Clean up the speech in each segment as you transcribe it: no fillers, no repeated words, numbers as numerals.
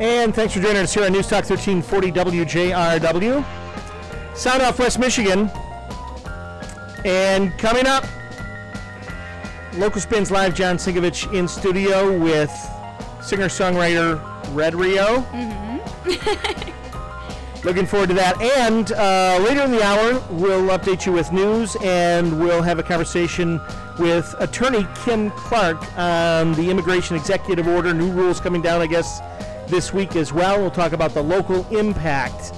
And thanks for joining us here on News Talk 1340 WJRW. Sound off West Michigan. And coming up, Local Spins Live, John Sinkovich in studio with singer-songwriter Red Rio. Mm-hmm. Looking forward to that. And later in the hour, we'll update you with news, and we'll have a conversation with attorney Kim Clark on the immigration executive order. New rules coming down, I guess, this week as well. We'll talk about the local impact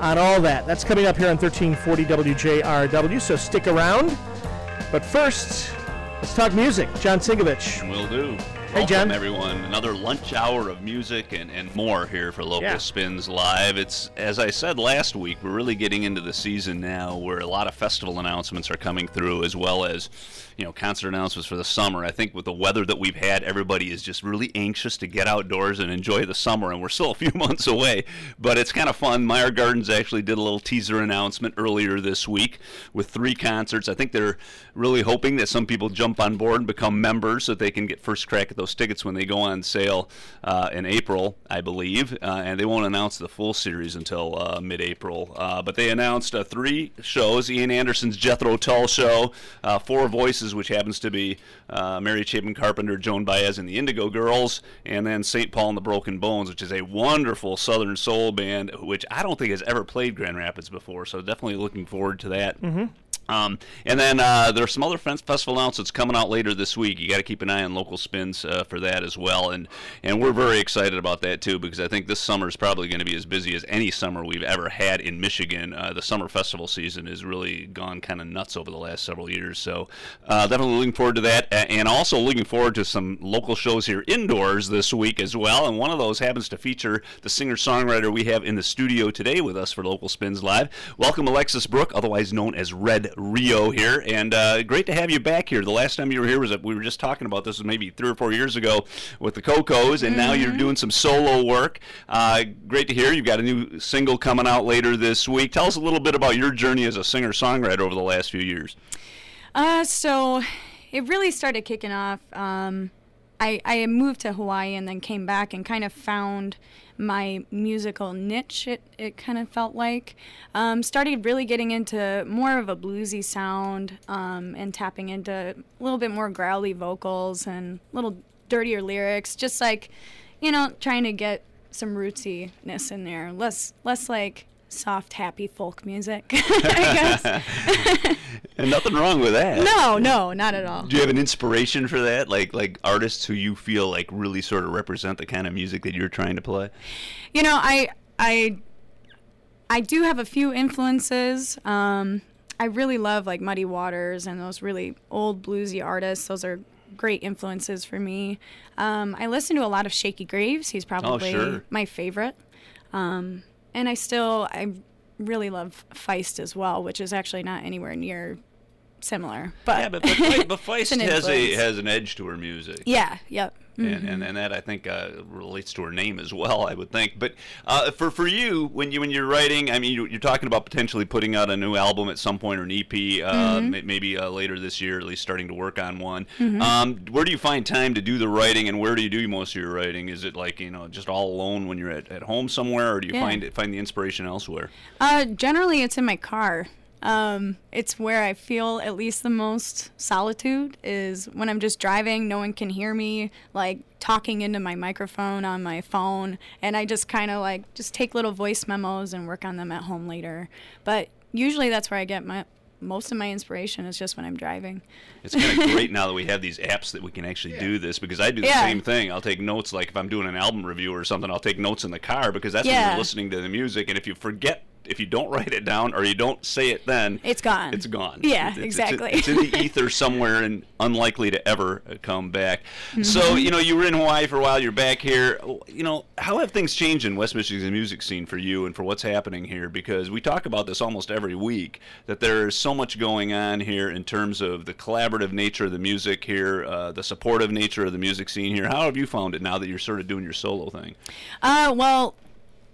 on all that. That's coming up here on 1340 WJRW, so stick around. But first, let's talk music. John Sinkovich. Will do. Hey, John. Welcome, everyone. Another lunch hour of music and more here for Local Spins Live. It's, as I said last week, we're really getting into the season now where a lot of festival announcements are coming through, as well as, you know, concert announcements for the summer. I think with the weather that we've had, everybody is just really anxious to get outdoors and enjoy the summer, and we're still a few months away, but it's kind of fun. Meyer Gardens actually did a little teaser announcement earlier this week with 3 concerts. I think they're really hoping that some people jump on board and become members so that they can get first crack at those tickets when they go on sale in April, I believe, and they won't announce the full series until mid-April. But they announced 3 shows: Ian Anderson's Jethro Tull Show, Four Voices, which happens to be Mary Chapin Carpenter, Joan Baez, and the Indigo Girls, and then St. Paul and the Broken Bones, which is a wonderful Southern soul band, which I don't think has ever played Grand Rapids before, so definitely looking forward to that. Mm-hmm. And then there's some other festival announcements coming out later this week. You got to keep an eye on Local Spins for that as well, and we're very excited about that too, because I think this summer is probably going to be as busy as any summer we've ever had in Michigan. The summer festival season has really gone kind of nuts over the last several years, so definitely looking forward to that, and also looking forward to some local shows here indoors this week as well, and one of those happens to feature the singer-songwriter we have in the studio today with us for Local Spins Live. Welcome, Alexis Brook, otherwise known as Red Rio here, and great to have you back here. The last time you were here was we were just talking about this was maybe 3 or 4 years ago with the Cocos, and now you're doing some solo work. Great to hear. You've got a new single coming out later this week. Tell us a little bit about your journey as a singer-songwriter over the last few years. So it really started kicking off. I moved to Hawaii and then came back and kind of found my musical niche, it kind of felt like. Started really getting into more of a bluesy sound and tapping into a little bit more growly vocals and little dirtier lyrics, just like, you know, trying to get some rootsiness in there, less like soft, happy folk music, I guess. And nothing wrong with that. No, not at all. Do you have an inspiration for that? Like artists who you feel like really sort of represent the kind of music that you're trying to play? You know, I do have a few influences. I really love like Muddy Waters and those really old bluesy artists. Those are great influences for me. I listen to a lot of Shaky Graves. He's probably my favorite. And I really love Feist as well, which is actually not anywhere near similar. But Feist has an edge to her music. Yeah, yep. Mm-hmm. And that, I think, relates to her name as well, I would think. But for you, when you're writing, I mean, you're talking about potentially putting out a new album at some point, or an EP, maybe later this year, at least starting to work on one. Mm-hmm. Where do you find time to do the writing, and where do you do most of your writing? Is it like, you know, just all alone when you're at home somewhere, or do you find the inspiration elsewhere? Generally, it's in my car. It's where I feel at least the most solitude is when I'm just driving, no one can hear me, like talking into my microphone on my phone, and I just kind of like just take little voice memos and work on them at home later. But usually that's where I get most of my inspiration is just when I'm driving. It's kind of great now that we have these apps that we can actually do this, because I do the same thing. I'll take notes, like if I'm doing an album review or something, I'll take notes in the car, because that's when you're listening to the music, and if you don't write it down or you don't say it, then it's gone. It's gone. Yeah, exactly. It's in the ether somewhere and unlikely to ever come back. Mm-hmm. So, you know, you were in Hawaii for a while. You're back here. You know, how have things changed in West Michigan's music scene for you and for what's happening here? Because we talk about this almost every week, that there is so much going on here in terms of the collaborative nature of the music here, the supportive nature of the music scene here. How have you found it now that you're sort of doing your solo thing? Well,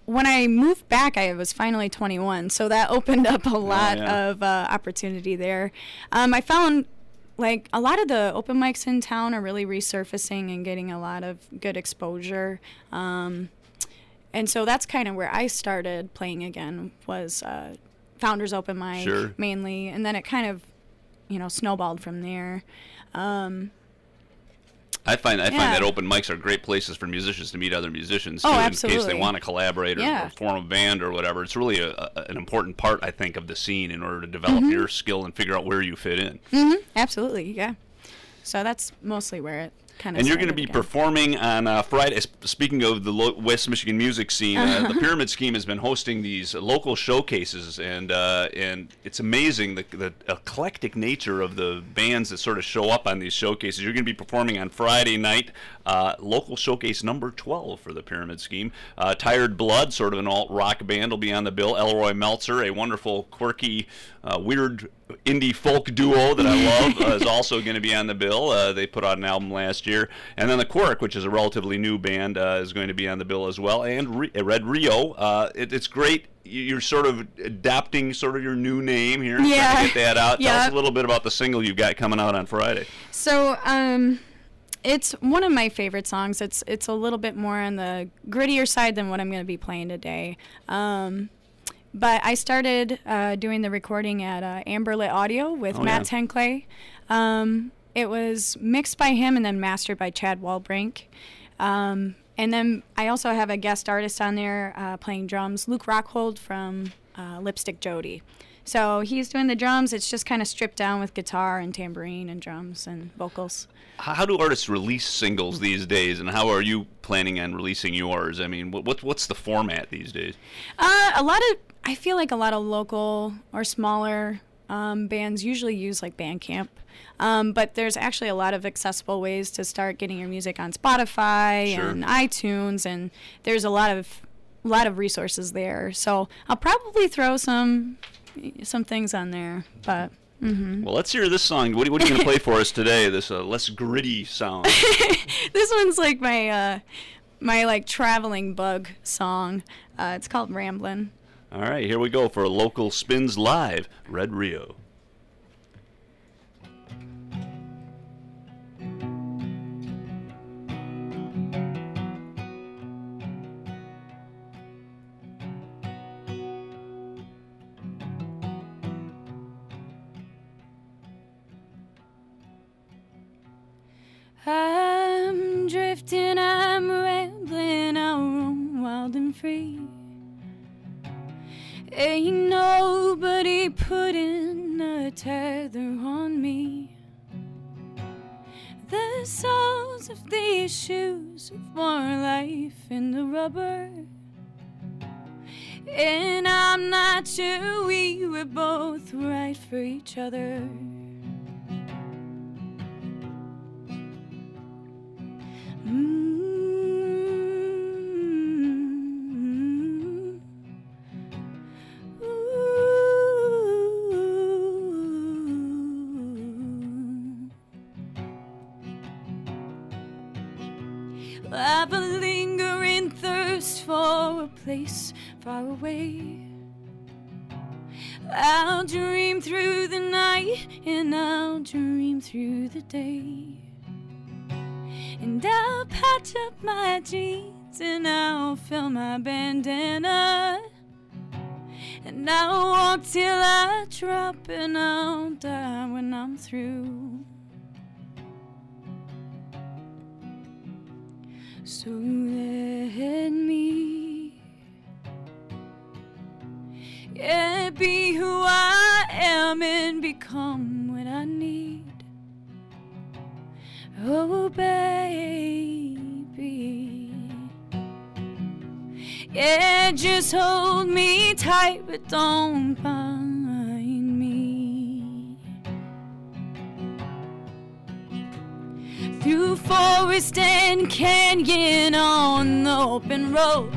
when I moved back, I was finally 21, so that opened up a lot of opportunity there. I found, like, a lot of the open mics in town are really resurfacing and getting a lot of good exposure. And so that's kind of where I started playing again, was Founders Open Mic, sure, mainly. And then it kind of, you know, snowballed from there. I find that open mics are great places for musicians to meet other musicians, too, in case they want to collaborate or form a band or whatever. It's really an important part, I think, of the scene in order to develop mm-hmm. your skill and figure out where you fit in. Mm-hmm. Absolutely, yeah. So that's mostly where it kind of And you're going to be performing on Friday. Speaking of the West Michigan music scene, the Pyramid Scheme has been hosting these local showcases, and it's amazing the eclectic nature of the bands that sort of show up on these showcases. You're going to be performing on Friday night, local showcase number 12 for the Pyramid Scheme. Tired Blood, sort of an alt-rock band, will be on the bill. Elroy Meltzer, a wonderful, quirky, weird indie folk duo that I love, is also going to be on the bill. They put out an album last year. And then The Quirk, which is a relatively new band, is going to be on the bill as well. And Red Rio, it's great. You're sort of adapting sort of your new name here. Yeah. Trying to get that out. Yeah. Tell us a little bit about the single you've got coming out on Friday. So it's one of my favorite songs. It's a little bit more on the grittier side than what I'm going to be playing today. But I started doing the recording at Amber Lit Audio with Matt Tenclay. It was mixed by him and then mastered by Chad Walbrink. And then I also have a guest artist on there playing drums, Luke Rockhold from Lipstick Jody. So he's doing the drums. It's just kind of stripped down with guitar and tambourine and drums and vocals. How do artists release singles these days, and how are you planning on releasing yours? I mean, what's the format these days? I feel like a lot of local or smaller bands usually use like Bandcamp, but there's actually a lot of accessible ways to start getting your music on Spotify and iTunes, and there's a lot of resources there. So I'll probably throw some things on there, but. Mm-hmm. Well, let's hear this song. What are you going to play for us today? This less gritty sound. This one's like my traveling bug song. It's called Ramblin'. All right, here we go for Local Spins Live, Red Rio. I'm drifting, I'm rambling, I roam wild and free. Ain't nobody putting a tether on me. The soles of these shoes have more life in the rubber, and I'm not sure we were both right for each other. I've a lingering thirst for a place far away. I'll dream through the night, and I'll dream through the day. And I'll patch up my jeans, and I'll fill my bandana. And I'll walk till I drop, and I'll die when I'm through. So let me be who I am and become what I need. Oh, baby, just hold me tight, but don't bind me. Through forest and canyon on the open road,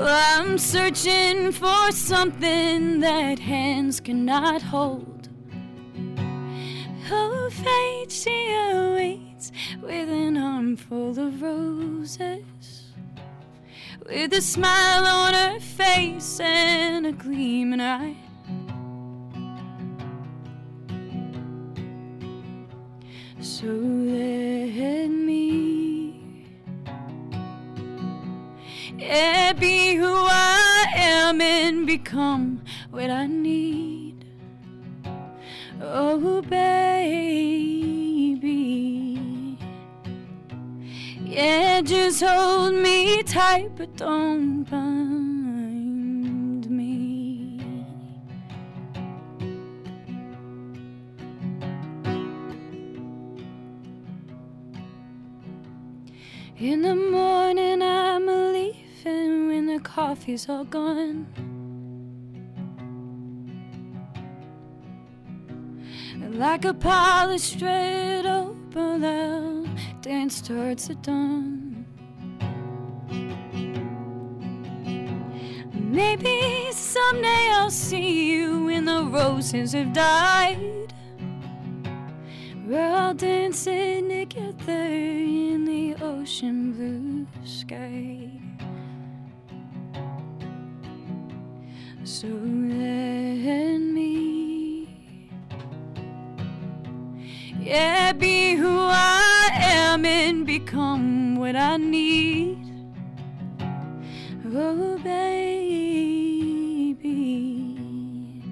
I'm searching for something that hands cannot hold. Oh, fate, she awaits with an arm full of roses, with a smile on her face and a gleam in her eye. So let me Yeah, be who I am and become what I need. Oh, baby. Yeah, just hold me tight, but don't bind me. In the morning I'm a leaf, and when the coffee's all gone, like a polished straight opal, I'll dance towards the dawn. Maybe someday I'll see you when the roses have died. We're all dancing together in the ocean blue sky. So let me, yeah, be who I am and become what I need. Oh, baby.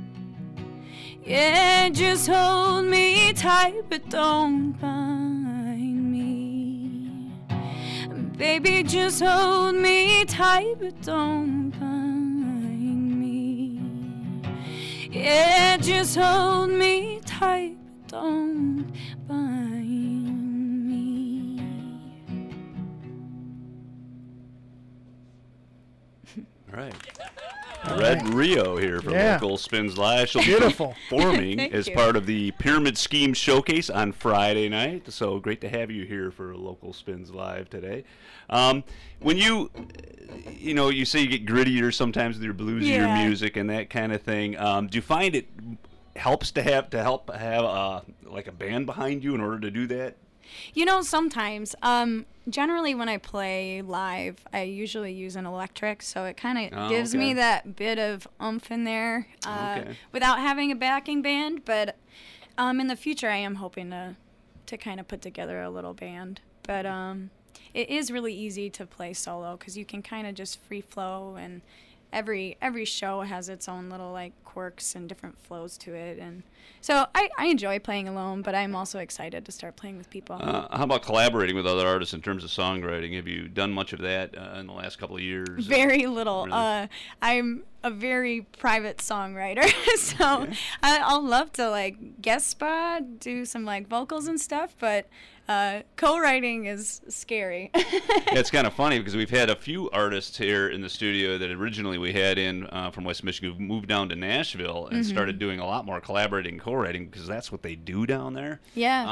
Yeah, just hold me tight, but don't bind me. Baby, just hold me tight, but don't bind me. Yeah, just hold me tight, but don't bind me. All right. Red Rio here from Local Spins Live. She'll be performing as part of the Pyramid Scheme Showcase on Friday night. So great to have you here for Local Spins Live today. When you know, you say you get grittier sometimes with your bluesier music and that kind of thing. Do you find it helps to have like a band behind you in order to do that? You know, sometimes. Generally, when I play live, I usually use an electric, so it kind of gives me that bit of oomph in there without having a backing band. But in the future, I am hoping to kind of put together a little band. But it is really easy to play solo because you can kind of just free flow, and every show has its own little like quirks and different flows to it, and so I enjoy playing alone, but I'm also excited to start playing with people. How about collaborating with other artists in terms of songwriting? Have you done much of that in the last couple of years? Very little. Really? I'm a very private songwriter, so I'll love to like guest spot, do some like vocals and stuff, but co-writing is scary. It's kind of funny because we've had a few artists here in the studio that originally we had in from West Michigan who moved down to Nashville and started doing a lot more collaborating and co-writing because that's what they do down there. And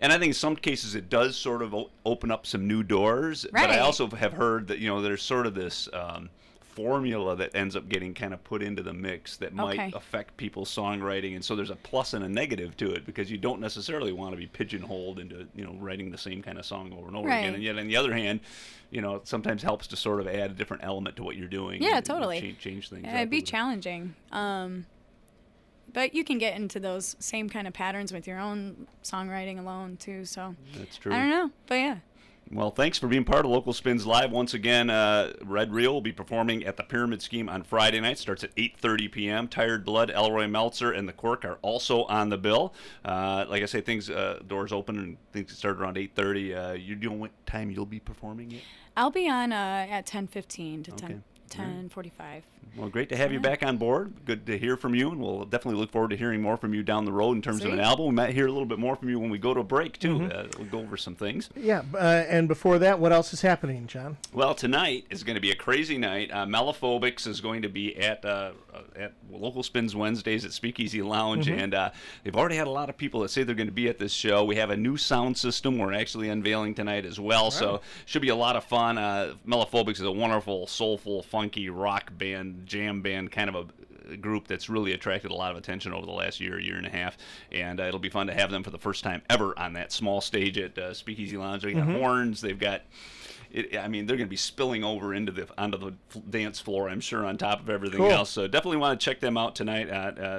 I think in some cases it does sort of open up some new doors, but I also have heard that, you know, there's sort of this formula that ends up getting kind of put into the mix that might affect people's songwriting, and so there's a plus and a negative to it because you don't necessarily want to be pigeonholed into, you know, writing the same kind of song over and over again. And yet on the other hand, you know, it sometimes helps to sort of add a different element to what you're doing. Change things. It'd be challenging, but you can get into those same kind of patterns with your own songwriting alone too, so that's true. I don't know, but well, thanks for being part of Local Spins Live. Once again, Red Rio will be performing at the Pyramid Scheme on Friday night. Starts at 8:30 p.m. Tired Blood, Elroy Meltzer, and The Quirk are also on the bill. Like I say, things doors open and things start around 8:30. You know what time you'll be performing it? I'll be on at 10:15 to 10:45. Well, great to have you back on board. Good to hear from you, and we'll definitely look forward to hearing more from you down the road in terms of an album. We might hear a little bit more from you when we go to a break, too. We'll go over some things. And before that, what else is happening, John? Well, tonight is going to be a crazy night. Melophobics is going to be at Local Spins Wednesdays at Speakeasy Lounge, and they've already had a lot of people that say they're going to be at this show. We have a new sound system we're actually unveiling tonight as well, so should be a lot of fun. Melophobics is a wonderful, soulful, funky rock band, jam band kind of a group that's really attracted a lot of attention over the last year and a half, and it'll be fun to have them for the first time ever on that small stage at Speakeasy Lounge. They've got horns, they've got I mean, they're going to be spilling over onto the dance floor, I'm sure, on top of everything else. So definitely want to check them out tonight,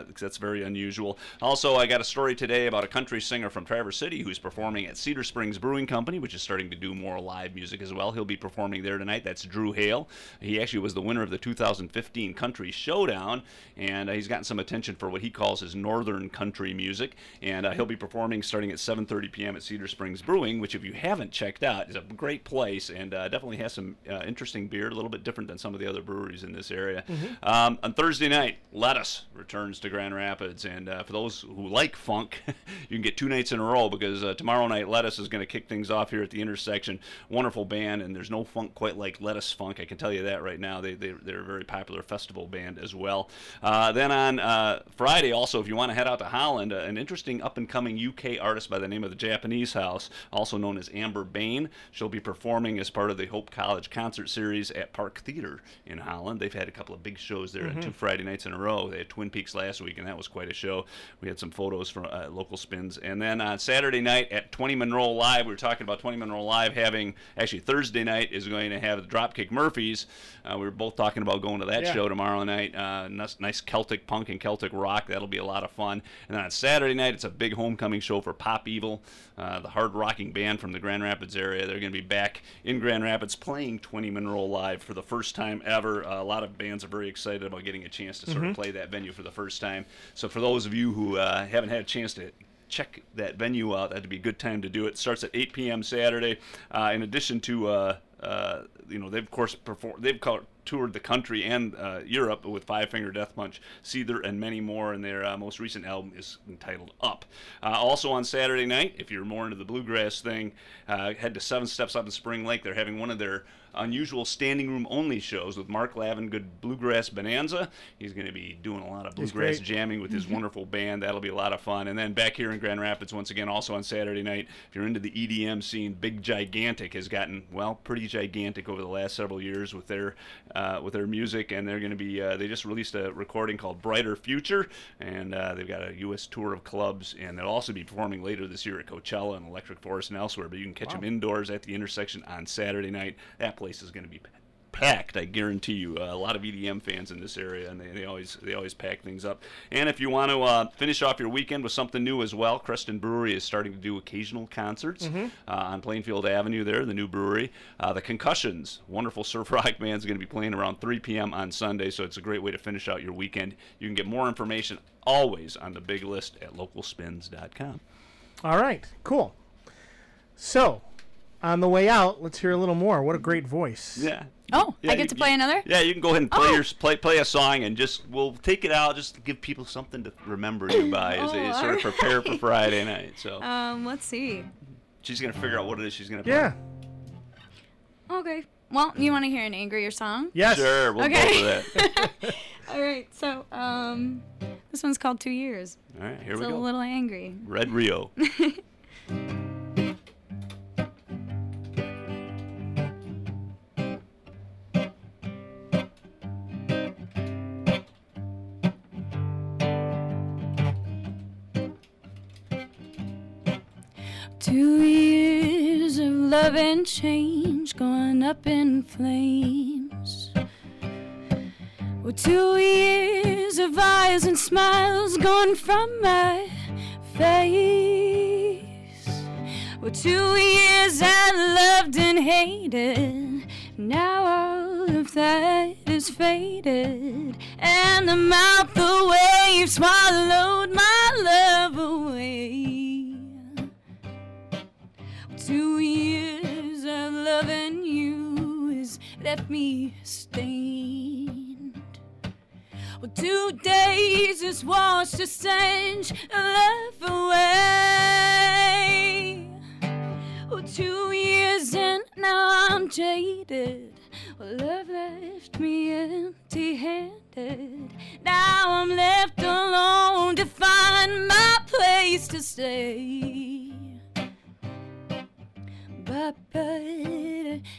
because that's very unusual. Also, I got a story today about a country singer from Traverse City who's performing at Cedar Springs Brewing Company, which is starting to do more live music as well. He'll be performing there tonight. That's Drew Hale. He actually was the winner of the 2015 Country Showdown, and he's gotten some attention for what he calls his northern country music. And he'll be performing starting at 7:30 p.m. at Cedar Springs Brewing, which, if you haven't checked out, is a great place, and definitely has some interesting beer, a little bit different than some of the other breweries in this area. Mm-hmm. On Thursday night, Lettuce returns to Grand Rapids, and for those who like funk, you can get two nights in a row, because tomorrow night Lettuce is going to kick things off here at the Intersection. Wonderful band, and there's no funk quite like Lettuce funk, I can tell you that right now. They're a very popular festival band as well. Then on Friday, also, if you want to head out to Holland, an interesting up-and-coming UK artist by the name of the Japanese House, also known as Amber Bain. She'll be performing as part of the Hope College Concert Series at Park Theater in Holland. They've had a couple of big shows there, mm-hmm. 2 Friday nights in a row. They had Twin Peaks last week, and that was quite a show. We had some photos from Local Spins. And then on Saturday night at 20 Monroe Live, we were talking about 20 Monroe Live having, actually Thursday night is going to have the Dropkick Murphys. We were both talking about going to that show tomorrow night. Nice Celtic punk and Celtic rock. That'll be a lot of fun. And then on Saturday night, it's a big homecoming show for Pop Evil, the hard rocking band from the Grand Rapids area. They're going to be back in Grand Rapids playing 20 Monroe Live for the first time ever. A lot of bands are very excited about getting a chance to sort of play that venue for the first time. So for those of you who haven't had a chance to check that venue out, that'd be a good time to do it. It starts at 8 p.m. Saturday. In addition to, they've of course toured the country and Europe with Five Finger Death Punch, Seether, and many more, and their most recent album is entitled Up. Also on Saturday night, if you're more into the bluegrass thing, head to Seven Steps up in Spring Lake. They're having one of their unusual standing room only shows with Mark Lavin, Good Bluegrass Bonanza. He's going to be doing a lot of bluegrass jamming with his wonderful band. That'll be a lot of fun. And then back here in Grand Rapids once again, also on Saturday night, if you're into the EDM scene, Big Gigantic has gotten, pretty gigantic over the last several years with their music, and they're going to be, they just released a recording called Brighter Future, and they've got a U.S. tour of clubs, and they'll also be performing later this year at Coachella and Electric Forest and elsewhere, but you can catch them indoors at the Intersection on Saturday night. That place is going to be packed, I guarantee you. A lot of EDM fans in this area, and they always pack things up. And if you want to finish off your weekend with something new as well, Creston Brewery is starting to do occasional concerts on Plainfield Avenue there, the new brewery. The Concussions, wonderful surf rock band, is going to be playing around 3 p.m. on Sunday, so it's a great way to finish out your weekend. You can get more information always on the big list at localspins.com. All right, cool. So, on the way out, let's hear a little more. What a great voice. Yeah. Oh, yeah, I get to play another? Yeah, you can go ahead and play play a song, and we'll take it out just to give people something to remember you by as they sort of prepare for Friday night. So let's see. She's going to figure out what it is she's going to play. Yeah. Okay. Well, you want to hear an angrier song? Yes. Sure, we'll go for that. All right, so this one's called 2 Years. All right, here we go. It's a little angry. Red Rio. And change going up in flames. Well, 2 years of eyes and smiles gone from my face. Well, 2 years I loved and hated. Now all of that is faded, and the mouth, the wave swallowed my love away. 2 years of loving you has left me stained. Well, 2 days has washed a stench of love away. Well, 2 years and now I'm jaded. Well, love left me empty-handed. Now I'm left alone to find my place to stay. Ba ba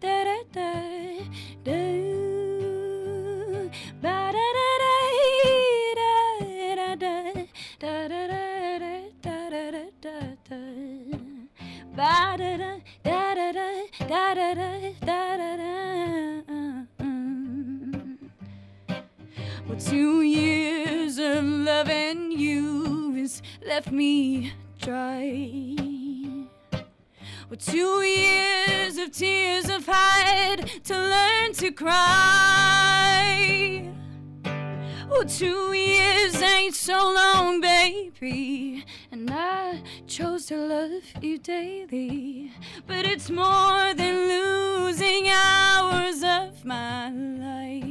da da da da ba da da da da. da da da da da da. Well, 2 years of loving you has left me dry. Well, 2 years of tears I've had to learn to cry. Well, 2 years ain't so long, baby, and I chose to love you daily. But it's more than losing hours of my life.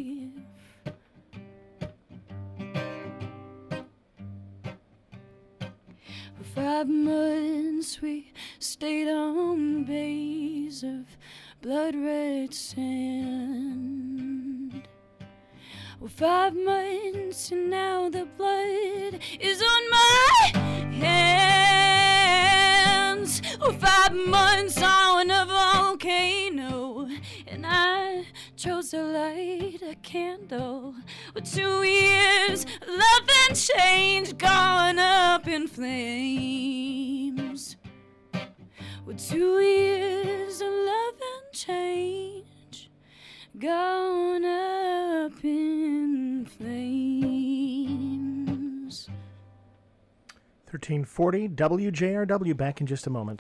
For 5 months we stayed on bays of blood-red sand. Well, 5 months and now the blood is on my hands. Well, 5 months on a volcano and I chose to light a candle. Well, 2 years, love and change gone up in flames. Well, 2 years of love and change gone up in flames. 1340 WJRW, back in just a moment.